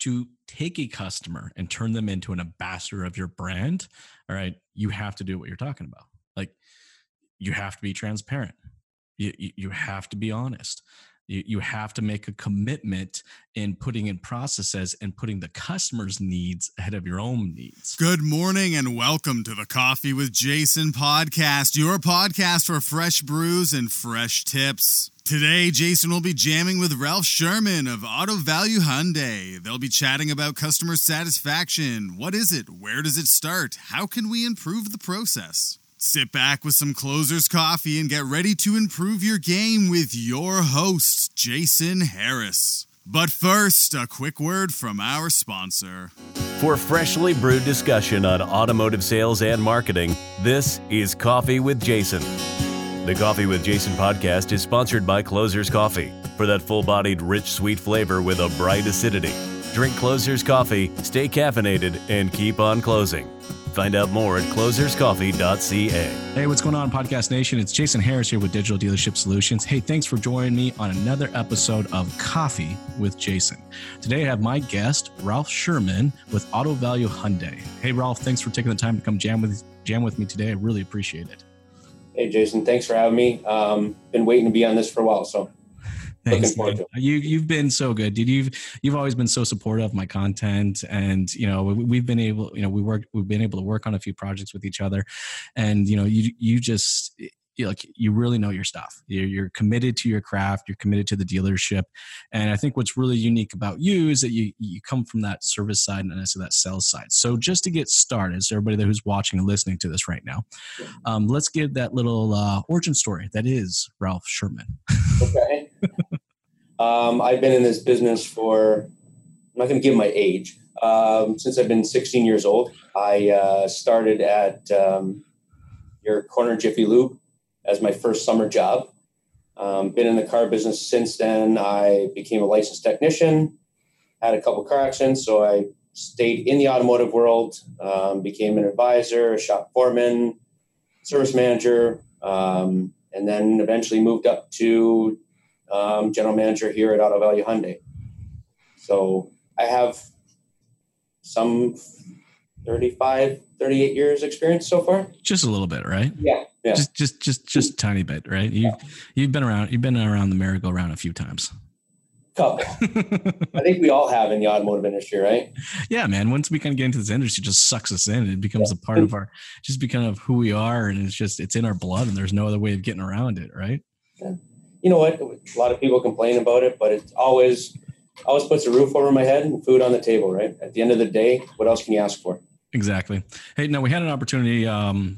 to take a customer and turn them into an ambassador of your brand, all right, you have to do what you're talking about. Like, you have to be transparent. You have to be honest. You have to make a commitment in putting in processes and putting the customer's needs ahead of your own needs. Good morning and welcome to the Coffee with Jason podcast, your podcast for fresh brews and fresh tips. Today, Jason will be jamming with Ralph Sherman of Auto Value Hyundai. They'll be chatting about customer satisfaction. What is it? Where does it start? How can we improve the process? Sit back with some Closer's Coffee and get ready to improve your game with your host, Jason Harris. But first, a quick word from our sponsor. For freshly brewed discussion on automotive sales and marketing, this is Coffee with Jason. The Coffee with Jason podcast is sponsored by Closer's Coffee. For that full-bodied, rich, sweet flavor with a bright acidity, drink Closer's Coffee, stay caffeinated, and keep on closing. Find out more at closerscoffee.ca. Hey, what's going on, Podcast Nation? It's Jason Harris here with Digital Dealership Solutions. Hey, thanks for joining me on another episode of Coffee with Jason. Today, I have my guest, Ralph Sherman with Auto Value Hyundai. Hey, Ralph, thanks for taking the time to come jam with me today. I really appreciate it. Hey, Jason, thanks for having me. Been waiting to be on this for a while, so... Thanks, man. You've been so good, dude. You've always been so supportive of my content, and you know we've been able to work on a few projects with each other, and you know you really know your stuff. You're committed to your craft. You're committed to the dealership, and I think what's really unique about you is that you come from that service side and also that sales side. So just to get started, so everybody who's watching and listening to this right now, let's give that little origin story that is Ralph Sherman. Okay. I've been in this business for, I'm not going to give my age, since I've been 16 years old. I started at your corner Jiffy Lube as my first summer job. Been in the car business since then. I became a licensed technician, had a couple car accidents, so I stayed in the automotive world, became an advisor, a shop foreman, service manager, and then eventually moved up to general manager here at Auto Value Hyundai. So I have some 38 years experience so far. Just a little bit, right? Yeah. Just tiny bit, right? You've been around the merry-go-round a few times. Couple. I think we all have in the automotive industry, right? Yeah, man. Once we kind of get into this industry, it just sucks us in. It becomes a part of our, just become of who we are. And it's in our blood and there's no other way of getting around it. Right. Yeah. You know what? A lot of people complain about it, but it always puts a roof over my head and food on the table, right? At the end of the day, what else can you ask for? Exactly. Hey, now we had an opportunity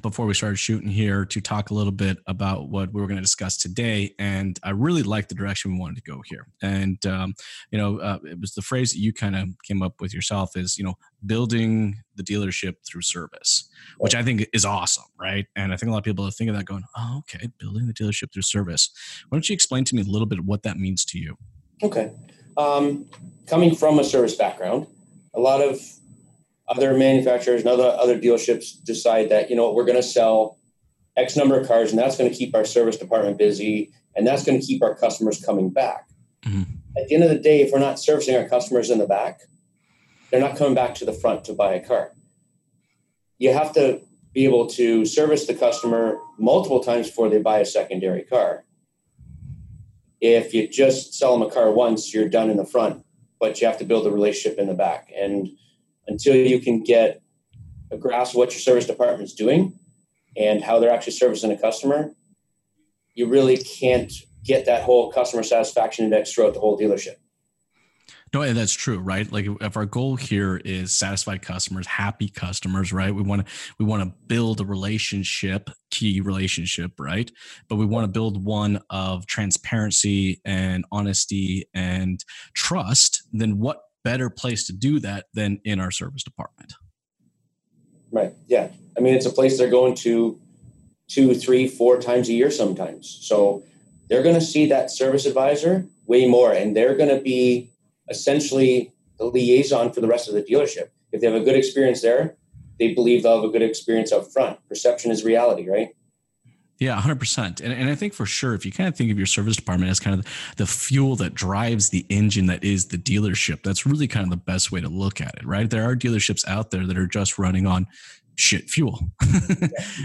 before we started shooting here to talk a little bit about what we were going to discuss today. And I really liked the direction we wanted to go here. And, it was the phrase that you kind of came up with yourself is, you know, building the dealership through service, which I think is awesome, right? And I think a lot of people are thinking that going, oh, okay, building the dealership through service. Why don't you explain to me a little bit what that means to you? Okay. Coming from a service background, a lot of other manufacturers and other dealerships decide that, you know, we're going to sell X number of cars and that's going to keep our service department busy and that's going to keep our customers coming back. Mm-hmm. At the end of the day, if we're not servicing our customers in the back, they're not coming back to the front to buy a car. You have to be able to service the customer multiple times before they buy a secondary car. If you just sell them a car once, you're done in the front, but you have to build a relationship in the back. And until you can get a grasp of what your service department is doing and how they're actually servicing a customer, you really can't get that whole customer satisfaction index throughout the whole dealership. No, and that's true, right? Like if our goal here is satisfied customers, happy customers, right? We want to build a relationship, key relationship, right? But we want to build one of transparency and honesty and trust. Then what better place to do that than in our service department? Right. Yeah. I mean, it's a place they're going to 2, 3, 4 times a year sometimes. So they're going to see that service advisor way more, and they're going to be essentially the liaison for the rest of the dealership. If they have a good experience there, they believe they'll have a good experience up front. Perception is reality, right? Yeah, 100%. And I think for sure, if you kind of think of your service department as kind of the fuel that drives the engine that is the dealership, that's really kind of the best way to look at it, right? There are dealerships out there that are just running on shit fuel,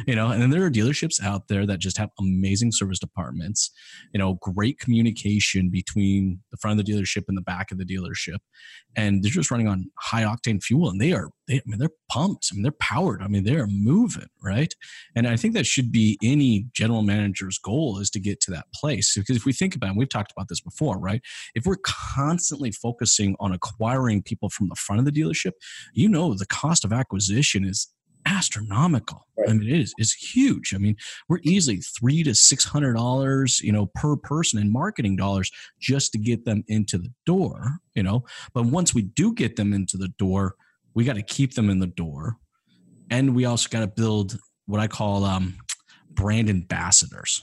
you know, and then there are dealerships out there that just have amazing service departments, you know, great communication between the front of the dealership and the back of the dealership. And they're just running on high octane fuel, and they're pumped. I mean, they're powered. I mean, they're moving, right? And I think that should be any general manager's goal, is to get to that place. Because if we think about it, and we've talked about this before, right? If we're constantly focusing on acquiring people from the front of the dealership, you know, the cost of acquisition is astronomical. Right. I mean, it's huge. I mean, we're easily $300 to $600, you know, per person in marketing dollars just to get them into the door, you know. But once we do get them into the door, we got to keep them in the door, and we also got to build what I call brand ambassadors.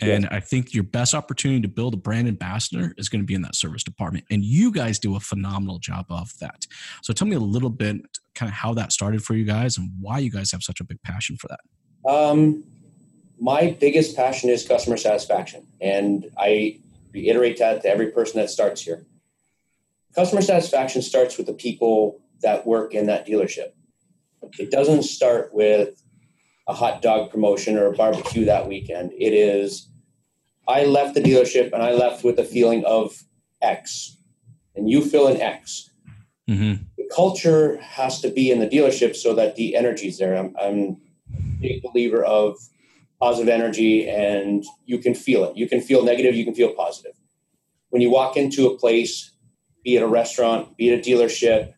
And I think your best opportunity to build a brand ambassador is going to be in that service department. And you guys do a phenomenal job of that. So tell me a little bit kind of how that started for you guys and why you guys have such a big passion for that. My biggest passion is customer satisfaction. And I reiterate that to every person that starts here. Customer satisfaction starts with the people that work in that dealership. It doesn't start with a hot dog promotion or a barbecue that weekend. It is, I left the dealership and I left with a feeling of X, and you fill in X. Mm-hmm. The culture has to be in the dealership so that the energy is there. I'm a big believer of positive energy, and you can feel it. You can feel negative. You can feel positive. When you walk into a place, be it a restaurant, be it a dealership,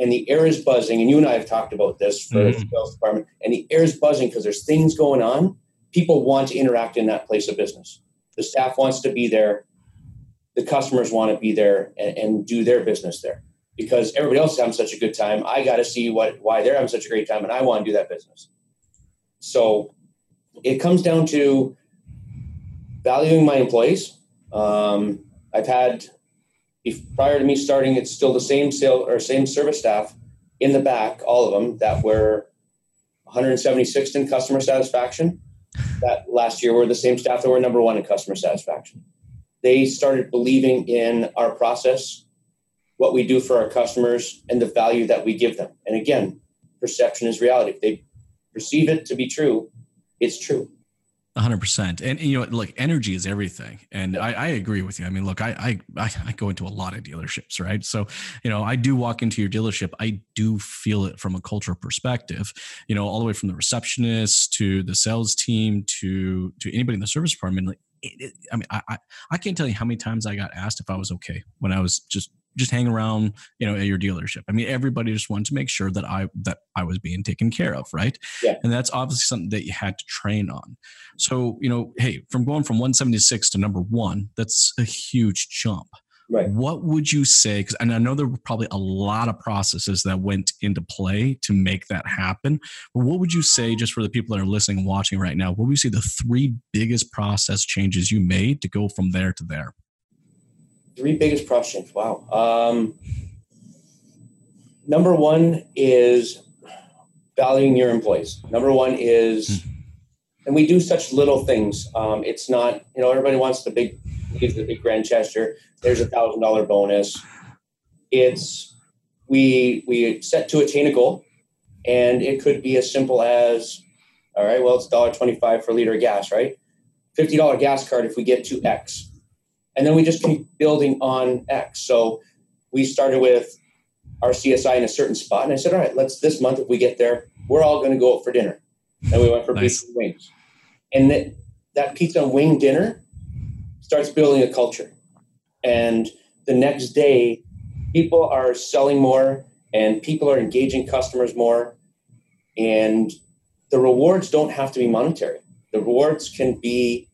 and the air is buzzing, and you and I have talked about this for the sales department, and the air is buzzing because there's things going on. People want to interact in that place of business. The staff wants to be there. The customers want to be there and do their business there, because everybody else is having such a good time. I got to see why they're having such a great time, and I want to do that business. So it comes down to valuing my employees. I've had... Prior to me starting, it's still the same sale or same service staff in the back, all of them, that were 176th in customer satisfaction. That last year were the same staff that were number one in customer satisfaction. They started believing in our process, what we do for our customers, and the value that we give them. And again, perception is reality. If they perceive it to be true, it's true. 100%. And you know, look, energy is everything. And I agree with you. I mean, look, I go into a lot of dealerships, right? So, you know, I do walk into your dealership. I do feel it from a cultural perspective, you know, all the way from the receptionist to the sales team to anybody in the service department. Like, I mean, I can't tell you how many times I got asked if I was okay when I was just hang around, you know, at your dealership. I mean, everybody just wanted to make sure that I was being taken care of, right? Yeah. And that's obviously something that you had to train on. So, you know, hey, from going from 176 to number one, that's a huge jump. Right. What would you say? Because I know there were probably a lot of processes that went into play to make that happen. But what would you say, just for the people that are listening and watching right now, what would you say the three biggest process changes you made to go from there to there? Three biggest process. Wow. Number one is valuing your employees. Number one is, and we do such little things. It's not, you know, everybody wants the big grand gesture. There's $1,000 bonus. It's, we set to attain a goal, and it could be as simple as, all right, well, it's $1.25 for a liter of gas, right? $50 gas card if we get to X. And then we just keep building on X. So we started with our CSI in a certain spot. And I said, all right, let's this month, if we get there, we're all going to go out for dinner. And we went for pizza and wings. And that pizza and wing dinner starts building a culture. And the next day, people are selling more, and people are engaging customers more. And the rewards don't have to be monetary. The rewards can be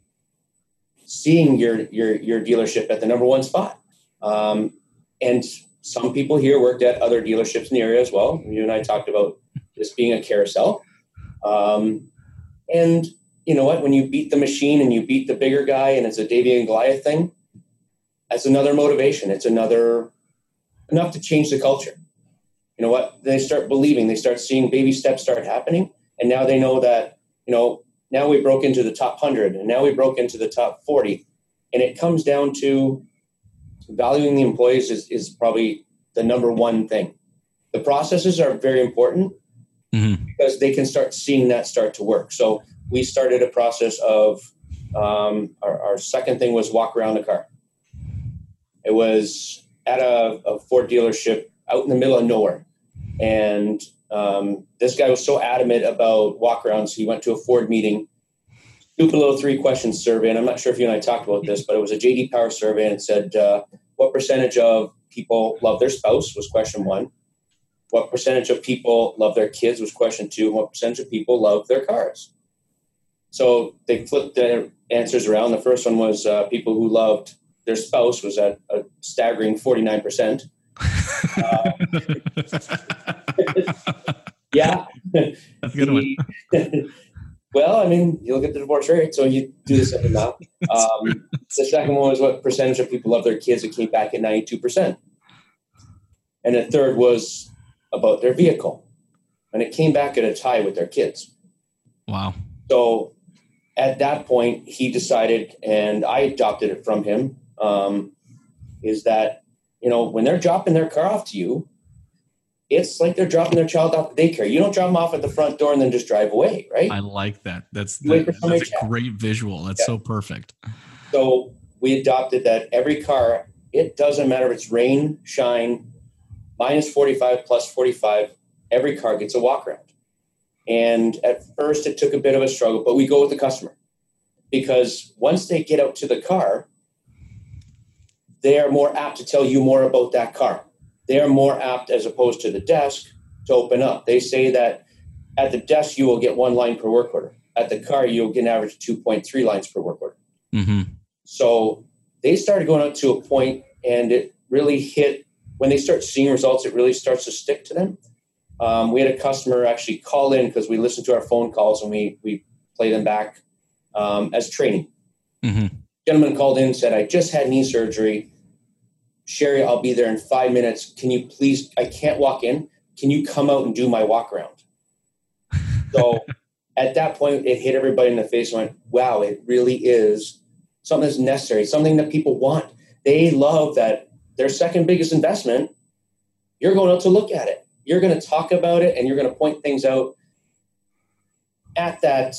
seeing your dealership at the number one spot. And some people here worked at other dealerships in the area as well. You and I talked about this being a carousel. And you know what? When you beat the machine and you beat the bigger guy, and it's a David and Goliath thing, that's another motivation. It's another enough to change the culture. You know what? They start believing. They start seeing baby steps start happening. And now they know that, you know, Now we broke into the top 100, and now we broke into the top 40. And it comes down to valuing the employees is probably the number one thing. The processes are very important mm-hmm. because they can start seeing that start to work. So we started a process of our second thing was walk around the car. It was at a Ford dealership out in the middle of nowhere. And this guy was so adamant about walk-arounds. He went to a Ford meeting, stupid little 3-question survey. And I'm not sure if you and I talked about this, but it was a JD Power survey, and it said, what percentage of people love their spouse was question one. What percentage of people love their kids was question two. And what percentage of people love their cars? So they flipped their answers around. The first one was people who loved their spouse was at a staggering 49%. Yeah. That's a good one. Well, I mean, you look at the divorce rate, so you do this every now. The second one was what percentage of people love their kids. It came back at 92%. And the third was about their vehicle. And it came back at a tie with their kids. Wow. So at that point, he decided, and I adopted it from him, is that, you know, when they're dropping their car off to you, it's like they're dropping their child off at daycare. You don't drop them off at the front door and then just drive away, right? I like that. That's a great visual. That's so perfect. So we adopted that every car, it doesn't matter if it's rain, shine, minus 45, plus 45, every car gets a walk around. And at first it took a bit of a struggle, but we go with the customer because once they get out to the car, they are more apt to tell you more about that car. They are more apt, as opposed to the desk, to open up. They say that at the desk, you will get 1 line per work order. At the car, you'll get an average of 2.3 lines per work order. Mm-hmm. So they started going up to a point, and it really hit. When they start seeing results, it really starts to stick to them. We had a customer actually call in because we listened to our phone calls and we play them back as training. Mm-hmm. Gentleman called in and said, I just had knee surgery. Sherry, I'll be there in 5 minutes. Can you please, I can't walk in. Can you come out and do my walk around? So at that point, it hit everybody in the face and went, wow, it really is something that's necessary, something that people want. They love that their second biggest investment. You're going out to look at it. You're going to talk about it and you're going to point things out at that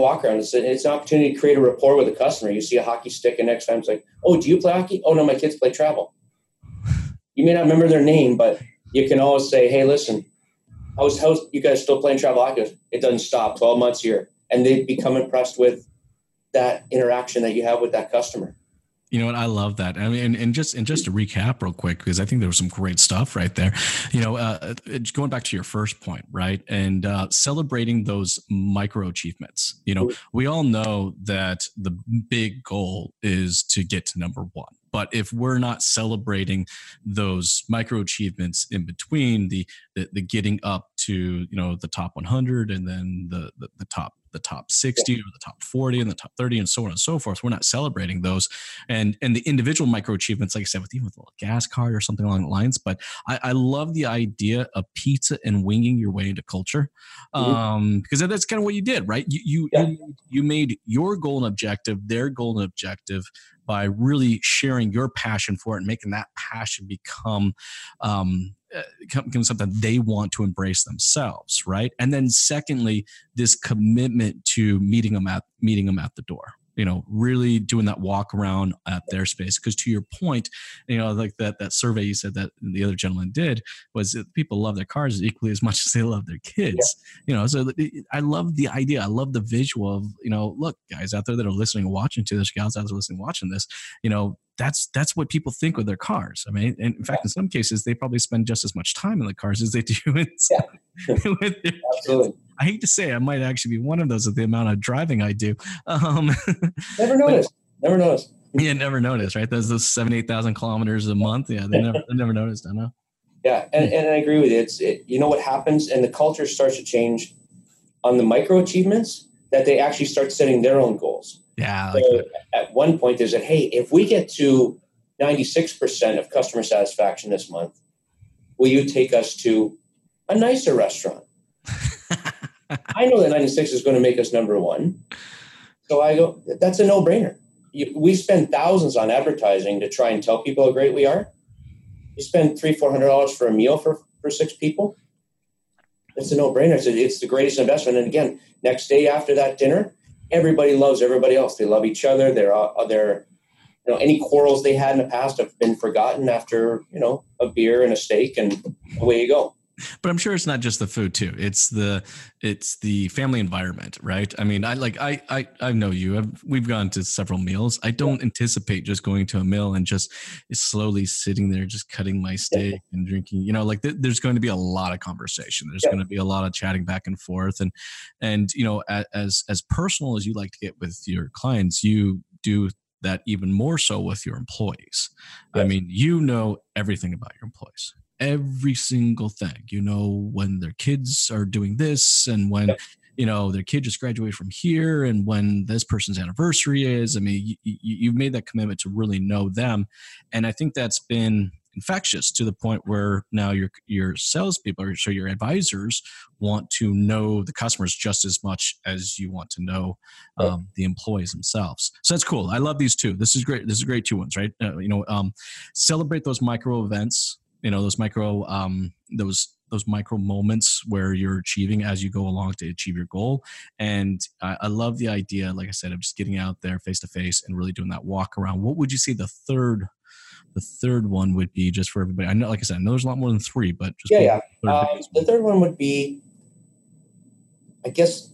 walk around. It's an opportunity to create a rapport with the customer. You see a hockey stick and next time it's like, oh, do you play hockey? Oh no, my kids play travel. You may not remember their name, but you can always say, hey, listen, how's you guys still playing travel hockey? It doesn't stop 12 months here. And they become impressed with that interaction that you have with that customer. You know what? I love that. I mean, and just to recap real quick, because I think there was some great stuff right there, you know, going back to your first point, right. And celebrating those micro achievements, you know, we all know that the big goal is to get to number one. But if we're not celebrating those micro achievements in between the getting up to, you know, the top 100 and then the top 60 or the top 40 and the top 30 and so on and so forth, we're not celebrating those. And the individual micro achievements, like I said, even with a little gas card or something along the lines. But I love the idea of pizza and winging your way into culture, because that's kind of what you did, right? You made your goal and objective their goal and objective by really sharing your passion for it and making that passion become something they want to embrace themselves, right? And then secondly, this commitment to meeting them at the door. You know, really doing that walk around at their space. Because to your point, you know, like that survey you said that the other gentleman did was that people love their cars equally as much as they love their kids. Yeah. You know, so I love the idea. I love the visual of, you know, look, guys out there that are listening and watching to this, gals out there listening and watching this, you know, that's what people think with their cars. I mean, and in fact, in some cases, they probably spend just as much time in the cars as they do with their Absolutely. Kids. I hate to say, I might actually be one of those with the amount of driving I do. Never noticed. Yeah, never noticed, right? Those 7,000-8,000 kilometers a month. Yeah, they never noticed, I know. Yeah, and I agree with you. You know what happens? And the culture starts to change on the micro achievements that they actually start setting their own goals. Yeah. So like at one point, they said, hey, if we get to 96% of customer satisfaction this month, will you take us to a nicer restaurant? I know that 96 is going to make us number one. So I go, that's a no-brainer. We spend thousands on advertising to try and tell people how great we are. You spend $300-$400 for a meal for six people. It's a no-brainer. It's the greatest investment. And again, next day after that dinner, everybody loves everybody else. They love each other. They're you know, any quarrels they had in the past have been forgotten after, you know, a beer and a steak, and away you go. But I'm sure it's not just the food too. It's the family environment, right? I mean, I know you. We've gone to several meals. I don't anticipate just going to a meal and just slowly sitting there, just cutting my steak and drinking. You know, like there's going to be a lot of conversation. There's going to be a lot of chatting back and forth, and you know, as personal as you like to get with your clients, you do that even more so with your employees. Yes. I mean, you know everything about your employees. Every single thing, you know, when their kids are doing this and when, you know, their kid just graduated from here and when this person's anniversary is. I mean, you've made that commitment to really know them. And I think that's been infectious to the point where now your salespeople, or so your advisors, want to know the customers just as much as you want to know the employees themselves. So that's cool. I love these two. This is great. This is great two ones, right? Celebrate those micro events. You know, those micro moments where you're achieving as you go along to achieve your goal. And I love the idea, like I said, of just getting out there face to face and really doing that walk around. What would you say the third one would be, just for everybody? I know, like I said, I know there's a lot more than three, but just the third one would be, I guess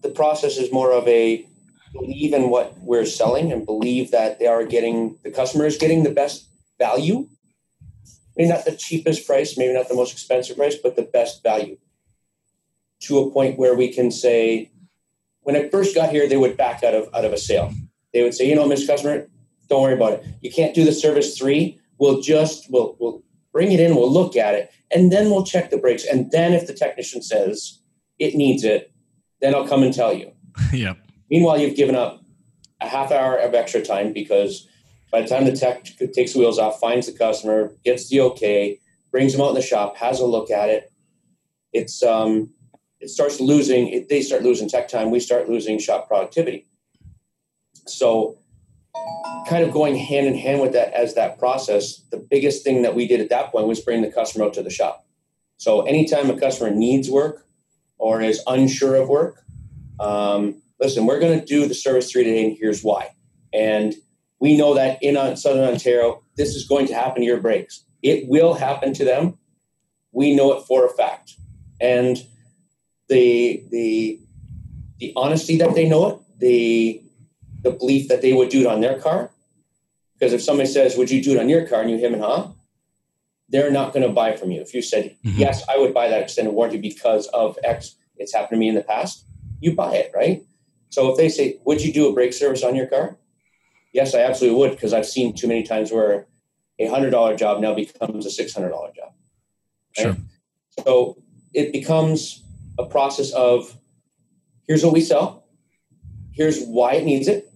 the process is more of a believe in what we're selling and believe that they are getting, the customer is getting the best value. Maybe not the cheapest price, maybe not the most expensive price, but the best value, to a point where we can say, when I first got here, they would back out of a sale. They would say, you know, Mr. Customer, don't worry about it. You can't do the service 3. We'll bring it in. We'll look at it, and then we'll check the brakes. And then if the technician says it needs it, then I'll come and tell you. Yeah. Meanwhile, you've given up a half hour of extra time, because by the time the tech takes the wheels off, finds the customer, gets the okay, brings them out in the shop, has a look at it, they start losing tech time, we start losing shop productivity. So kind of going hand in hand with that as that process, the biggest thing that we did at that point was bring the customer out to the shop. So anytime a customer needs work or is unsure of work, listen, we're going to do the service 3 today, and here's why. And we know that in Southern Ontario, this is going to happen to your brakes. It will happen to them. We know it for a fact. And the honesty that they know it, the belief that they would do it on their car. Because if somebody says, would you do it on your car, and you him and huh, they're not going to buy from you. If you said, yes, I would buy that extended warranty because of X, it's happened to me in the past, you buy it, right? So if they say, would you do a brake service on your car? Yes, I absolutely would, because I've seen too many times where a $100 job now becomes a $600 job. Right? Sure. So it becomes a process of, here's what we sell, here's why it needs it.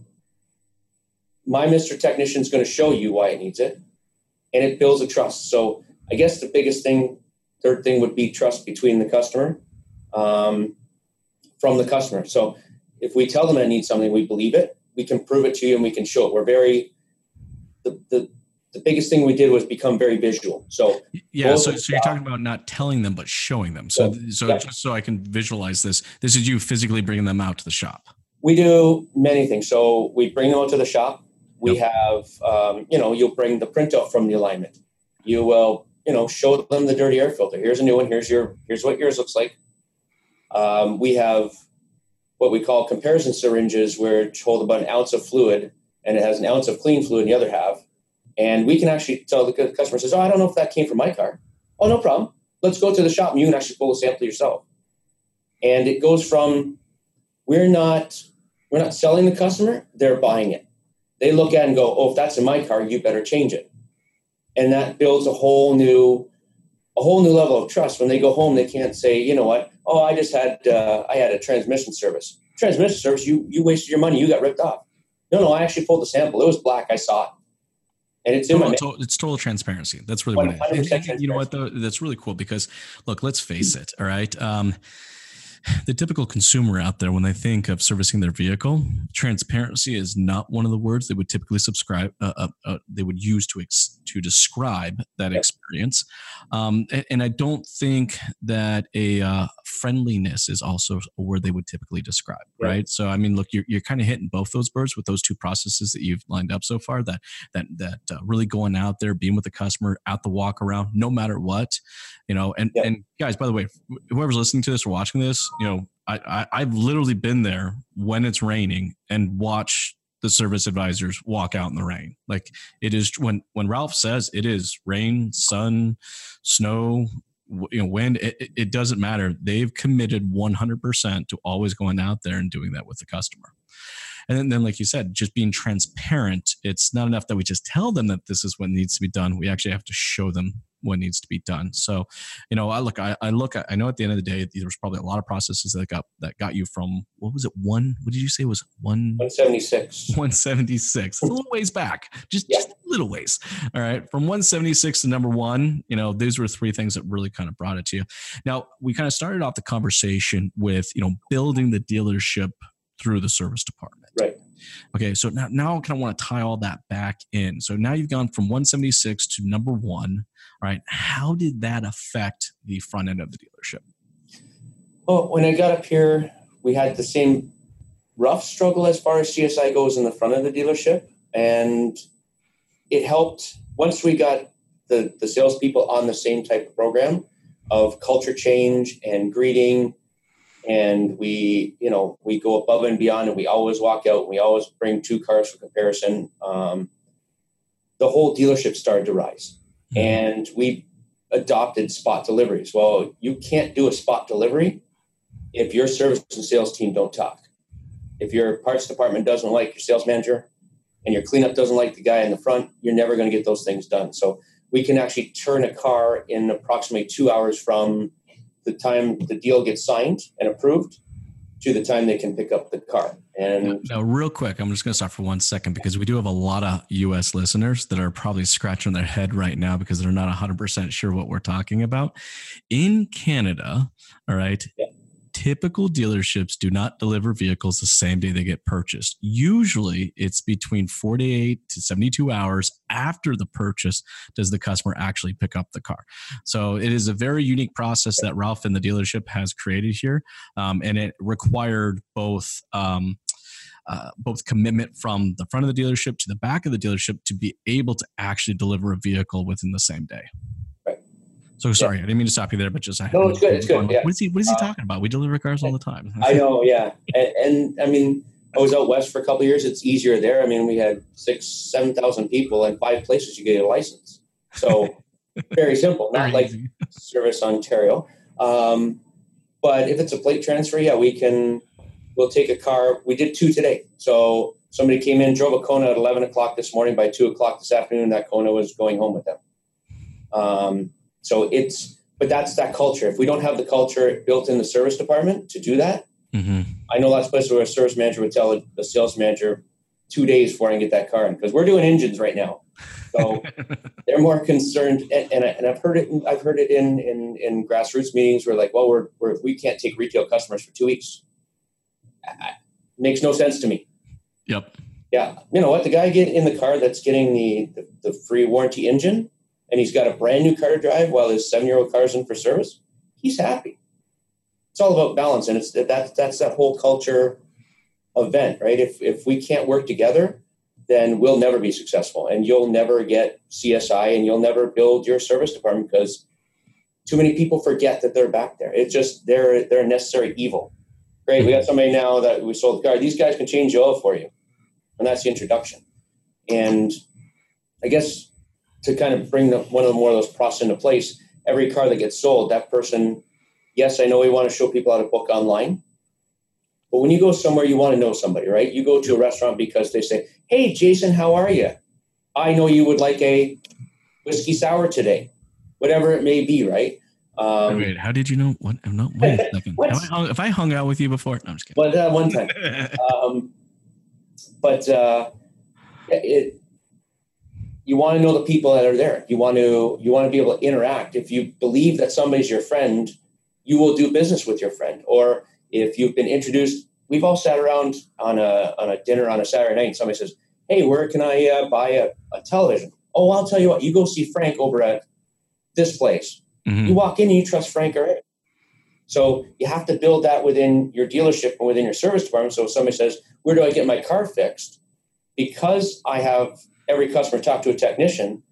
My Mr. Technician is going to show you why it needs it, and it builds a trust. So I guess the biggest thing, third thing, would be trust between the customer, from the customer. So if we tell them I need something, we believe it. We can prove it to you, and we can show it. We're very, the biggest thing we did was become very visual. So yeah. So you're talking about not telling them, but showing them. So just so I can visualize this, this is you physically bringing them out to the shop. We do many things. So we bring them out to the shop. We have, you know, you'll bring the printout from the alignment. You will, you know, show them the dirty air filter. Here's a new one. Here's what yours looks like. We have what we call comparison syringes, where hold about an ounce of fluid, and it has an ounce of clean fluid in the other half. And we can actually tell the customer, says, oh, I don't know if that came from my car. Oh, no problem. Let's go to the shop, and you can actually pull a sample yourself. And it goes from, we're not selling the customer, they're buying it. They look at it and go, oh, if that's in my car, you better change it. And that builds a whole new level of trust. When they go home, they can't say, you know what? Oh, I just had, I had a transmission service. Transmission service, you wasted your money. You got ripped off. No, I actually pulled the sample. It was black. I saw it. And it's in it's total transparency. That's really what it is. You know what, though? That's really cool, because look, let's face it. All right. the typical consumer out there, when they think of servicing their vehicle, transparency is not one of the words they would typically they would use to describe that experience. And I don't think that a friendliness is also a word they would typically describe, right? So, I mean, look, you're kind of hitting both those birds with those two processes that you've lined up so far, that really going out there, being with the customer at the walk around, no matter what, you know, and guys, by the way, whoever's listening to this or watching this, you know, I've literally been there when it's raining and watched the service advisors walk out in the rain. Like, it is when Ralph says it is rain, sun, snow, you know, wind, it doesn't matter. They've committed 100% to always going out there and doing that with the customer. And then like you said, just being transparent. It's not enough that we just tell them that this is what needs to be done. We actually have to show them what needs to be done. So, you know, I know at the end of the day, there was probably a lot of processes that got you from, what was it? What did you say was 176? 176. It's a little ways back, just a little ways. All right. From 176 to number one, you know, these were three things that really kind of brought it to you. Now, we kind of started off the conversation with, you know, building the dealership through the service department. Right. Okay. So now I kind of want to tie all that back in. So now you've gone from 176 to number one. All right. How did that affect the front end of the dealership? Well, when I got up here, we had the same rough struggle as far as CSI goes in the front of the dealership. And it helped once we got the salespeople on the same type of program of culture change and greeting. And we go above and beyond, and we always walk out, and we always bring two cars for comparison. The whole dealership started to rise, and we adopted spot deliveries. Well, you can't do a spot delivery if your service and sales team don't talk. If your parts department doesn't like your sales manager and your cleanup doesn't like the guy in the front, you're never going to get those things done. So we can actually turn a car in approximately 2 hours from the time the deal gets signed and approved to the time they can pick up the car. And now, real quick, I'm just going to stop for 1 second, because we do have a lot of US listeners that are probably scratching their head right now because they're not 100% sure what we're talking about. In Canada, all right, typical dealerships do not deliver vehicles the same day they get purchased. Usually it's between 48 to 72 hours after the purchase does the customer actually pick up the car. So it is a very unique process that Ralph and the dealership has created here. And it required both commitment from the front of the dealership to the back of the dealership to be able to actually deliver a vehicle within the same day. So sorry, I didn't mean to stop you there, but just... No, it's good, it's good. Yeah. What is he talking about? We deliver cars all the time. I know, yeah. And I mean, I was out west for a couple of years. It's easier there. I mean, we had 7,000 people and 5 places you get a license. So very simple, not like Service Ontario. But if it's a plate transfer, yeah, we'll take a car. We did 2 today. So somebody came in, drove a Kona at 11 o'clock this morning. By 2 o'clock this afternoon, that Kona was going home with them. So but that's that culture. If we don't have the culture built in the service department to do that, I know lots of places where a service manager would tell the sales manager 2 days before I can get that car in, because we're doing engines right now. So they're more concerned. And I've heard it in grassroots meetings where like, well, we can't take retail customers for 2 weeks. Makes no sense to me. Yep. Yeah. You know what? The guy in the car that's getting the free warranty engine, and he's got a brand new car to drive while his 7-year-old car's in for service, he's happy. It's all about balance. And it's that's that whole culture event, right? If we can't work together, then we'll never be successful, and you'll never get CSI, and you'll never build your service department, because too many people forget that they're back there. It's just, they're a necessary evil. Great. We got somebody now that we sold the car. These guys can change the oil for you. And that's the introduction. And I guess, to kind of bring one of those process into place, every car that gets sold, that person, yes, I know we want to show people how to book online, but when you go somewhere, you want to know somebody, right? You go to a restaurant because they say, hey, Jason, how are you? I know you would like a whiskey sour today, whatever it may be, right? Wait, how did you know? What? I'm not. Wait a second. If I hung out with you before, no, I'm just kidding. Well, one time. You want to know the people that are there. You want to be able to interact. If you believe that somebody's your friend, you will do business with your friend. Or If you've been introduced, we've all sat around on a dinner on a Saturday night and somebody says, hey, where can I buy a television? Oh, I'll tell you what, you go see Frank over at this place. Mm-hmm. You walk in and you trust Frank already. So you have to build that within your dealership and within your service department. So if somebody says, where do I get my car fixed? Because I have every customer talk to a technician,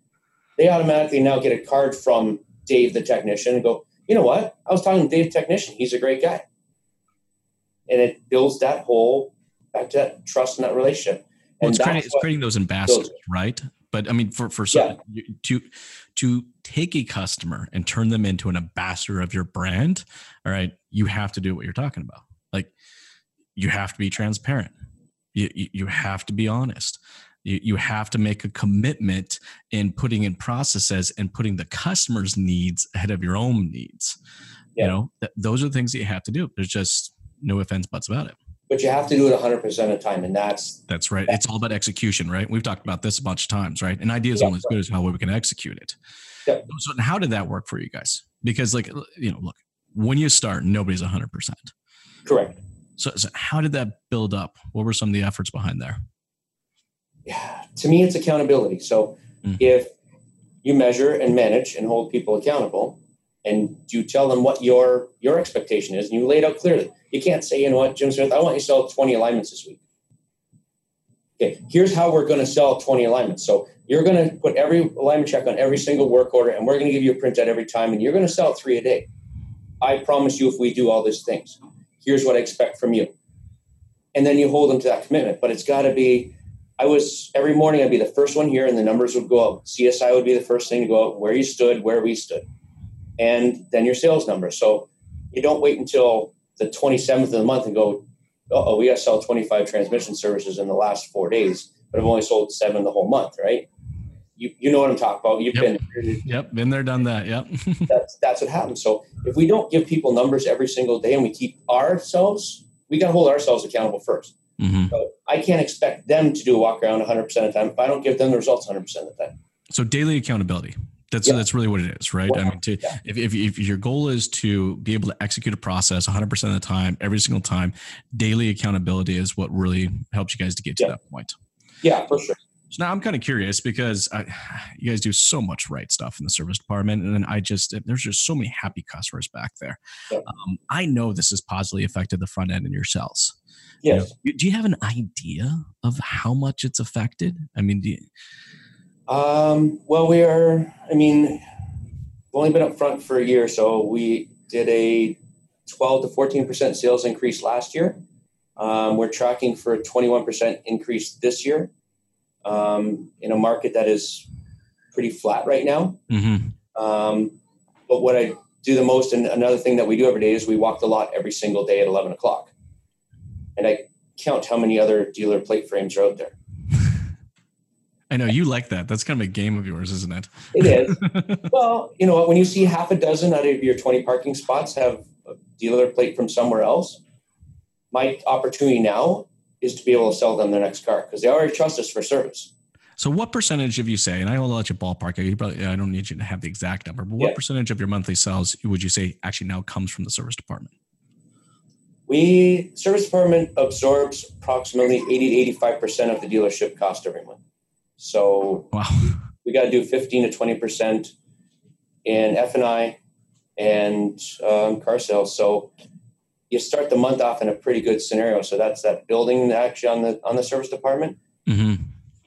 they automatically now get a card from Dave, the technician, and go, you know what? I was talking to Dave, the technician. He's a great guy. And it builds that whole, back to that trust and that relationship. Well, and it's creating those ambassadors, right? But I mean, to take a customer and turn them into an ambassador of your brand, all right, you have to do what you're talking about. Like, you have to be transparent. You have to be honest. You have to make a commitment in putting in processes and putting the customer's needs ahead of your own needs. Yeah. You know, those are the things that you have to do. There's just no ifs, ands, buts about it. But you have to do it 100% of the time. And that's right. It's all about execution, right? We've talked about this a bunch of times, right? An idea is only as good as how we can execute it. Yeah. So how did that work for you guys? Because look, when you start, nobody's 100%. Correct. So how did that build up? What were some of the efforts behind there? Yeah, to me, it's accountability. So if you measure and manage and hold people accountable, and you tell them what your expectation is, and you lay it out clearly. You can't say, you know what, Jim Smith, I want you to sell 20 alignments this week. Okay, here's how we're going to sell 20 alignments. So you're going to put every alignment check on every single work order, and we're going to give you a printout every time, and you're going to sell 3 a day. I promise you if we do all these things. Here's what I expect from you. And then you hold them to that commitment. But it's got to be, every morning I'd be the first one here, and the numbers would go up. CSI would be the first thing to go up, where you stood, where we stood. And then your sales number. So you don't wait until the 27th of the month and go, oh, we got to sell 25 transmission services in the last 4 days, but I've only sold 7 the whole month, right? You know what I'm talking about. Been there, done that. Yep. that's what happens. So if we don't give people numbers every single day and we keep ourselves, we got to hold ourselves accountable first. Mm-hmm. So I can't expect them to do a walk around 100% of the time if I don't give them the results 100% of the time. So daily accountability. That's really what it is, right? Well, I mean, if your goal is to be able to execute a process 100% of the time, every single time, daily accountability is what really helps you guys to get to that point. Yeah, for sure. So now I'm kind of curious because you guys do so much right stuff in the service department, and then there's just so many happy customers back there. Yeah. I know this has positively affected the front end in your sales. Yes. You know, do you have an idea of how much it's affected? I mean, well, we've only been up front for a year. So we did a 12 to 14% sales increase last year. We're tracking for a 21% increase this year, in a market that is pretty flat right now. Mm-hmm. But what I do the most, and another thing that we do every day, is we walk the lot every single day at 11 o'clock. And I count how many other dealer plate frames are out there. I know you like that. That's kind of a game of yours, isn't it? It is. Well, you know what? When you see half a dozen out of your 20 parking spots have a dealer plate from somewhere else, my opportunity now is to be able to sell them their next car because they already trust us for service. So what percentage of you say, and I will let you ballpark, I don't need you to have the exact number, but what percentage of your monthly sales would you say actually now comes from the service department? Service department absorbs approximately 80 to 85% of the dealership cost every month. So we got to do 15 to 20% in F&I and car sales. So you start the month off in a pretty good scenario. So that's that building actually on the service department. Mm-hmm.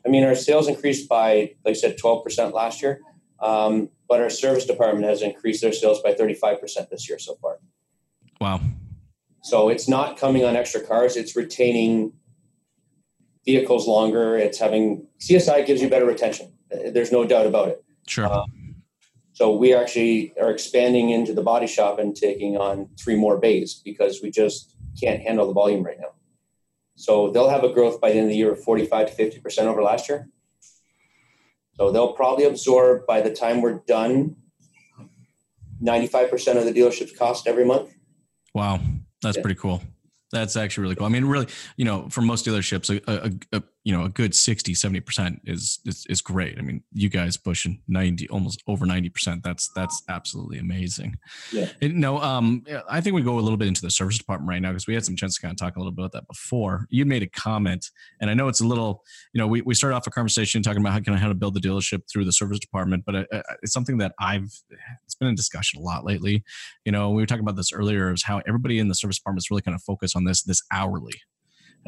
I mean, our sales increased by, like I said, 12% last year. But our service department has increased their sales by 35% this year so far. Wow. So it's not coming on extra cars. It's retaining vehicles longer. It's having CSI gives you better retention. There's no doubt about it. Sure. So we actually are expanding into the body shop and taking on 3 more bays because we just can't handle the volume right now. So they'll have a growth by the end of the year of 45 to 50% over last year. So they'll probably absorb, by the time we're done, 95% of the dealership's cost every month. Wow. That's pretty cool. That's actually really cool. I mean, really, you know, for most dealerships, you know, a good 60, 70% is great. I mean, you guys pushing 90, almost over 90%. That's absolutely amazing. Yeah. I think we go a little bit into the service department right now, because we had some chance to kind of talk a little bit about that before. You made a comment, and I know it's a little, you know, we started off a conversation talking about how to build the dealership through the service department, but it's something that it's been in discussion a lot lately. You know, we were talking about this earlier, is how everybody in the service department is really kind of focused on this hourly.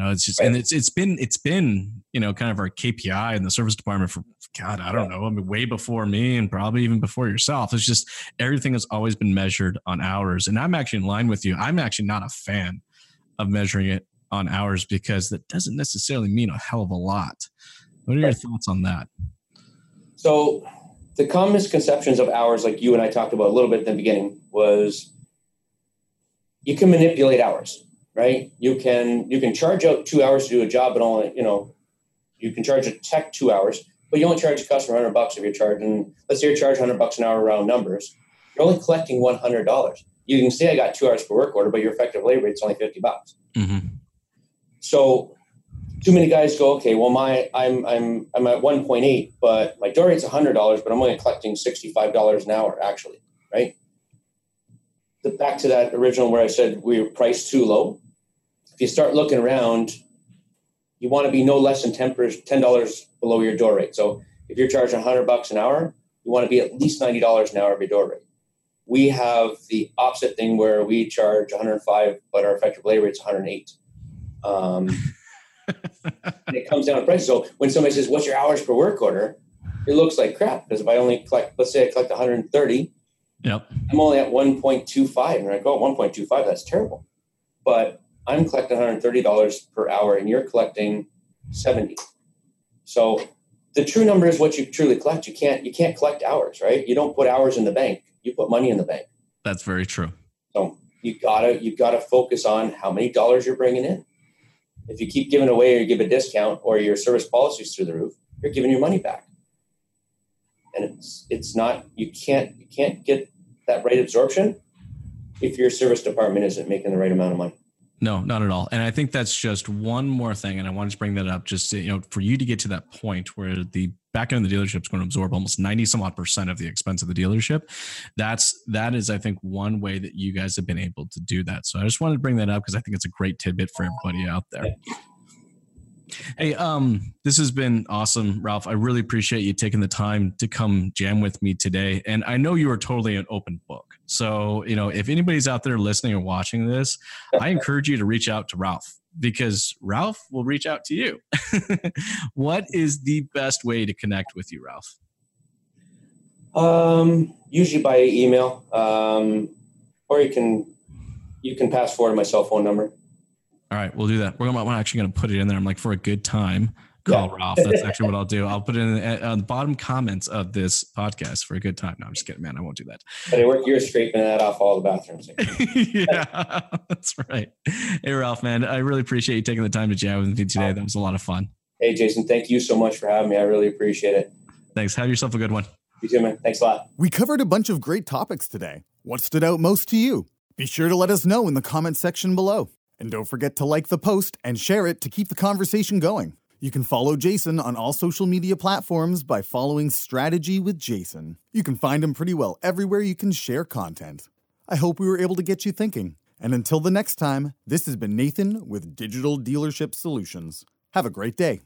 It's just, and it's been, you know, kind of our KPI in the service department for, God, I don't know. I mean, way before me and probably even before yourself. It's just, everything has always been measured on hours. And I'm actually in line with you. I'm actually not a fan of measuring it on hours, because that doesn't necessarily mean a hell of a lot. What are your thoughts on that? So the common misconceptions of hours, like you and I talked about a little bit at the beginning, was you can manipulate hours. Right? You can charge out 2 hours to do a job, but only, you know, you can charge a tech 2 hours, but you only charge a customer $100 if you're charging, let's say you're charging $100 an hour round numbers. You're only collecting $100. You can say I got 2 hours per work order, but your effective labor rate's only $50. Mm-hmm. So too many guys go, okay, well I'm at 1.8, but my door rate's $100, but I'm only collecting $65 an hour actually. Right. Back to that original where I said we were priced too low. If you start looking around, you want to be no less than $10 below your door rate. So if you're charging $100 an hour, you want to be at least $90 an hour of your door rate. We have the opposite thing where we charge $105, but our effective labor rate's $108. And it comes down to price. So when somebody says, what's your hours per work order? It looks like crap, because if I only collect, let's say I collect 130, yep, I'm only at 1.25, and I go 1.25. That's terrible, but I'm collecting $130 per hour, and you're collecting 70. So the true number is what you truly collect. You can't collect hours, right? You don't put hours in the bank. You put money in the bank. That's very true. So you gotta focus on how many dollars you're bringing in. If you keep giving away, or you give a discount, or your service policy's through the roof, you're giving your money back. And it's not, you can't get that right absorption if your service department isn't making the right amount of money. No, not at all. And I think that's just one more thing. And I wanted to bring that up just to, you know, for you to get to that point where the back end of the dealership is going to absorb almost 90% some odd of the expense of the dealership. That is, I think, one way that you guys have been able to do that. So I just wanted to bring that up, because I think it's a great tidbit for everybody out there. Yeah. Hey, this has been awesome, Ralph. I really appreciate you taking the time to come jam with me today. And I know you are totally an open book. So, you know, if anybody's out there listening or watching this, I encourage you to reach out to Ralph, because Ralph will reach out to you. What is the best way to connect with you, Ralph? Usually by email, or you can pass forward my cell phone number. All right, we'll do that. We're actually going to put it in there. I'm like, for a good time, call Ralph. That's actually what I'll do. I'll put it in the bottom comments of this podcast, for a good time. No, I'm just kidding, man. I won't do that. But you're scraping that off all the bathrooms. Yeah, that's right. Hey, Ralph, man, I really appreciate you taking the time to chat with me today. That was a lot of fun. Hey, Jason, thank you so much for having me. I really appreciate it. Thanks. Have yourself a good one. You too, man. Thanks a lot. We covered a bunch of great topics today. What stood out most to you? Be sure to let us know in the comment section below. And don't forget to like the post and share it to keep the conversation going. You can follow Jason on all social media platforms by following Strategy with Jason. You can find him pretty well everywhere you can share content. I hope we were able to get you thinking. And until the next time, this has been Nathan with Digital Dealership Solutions. Have a great day.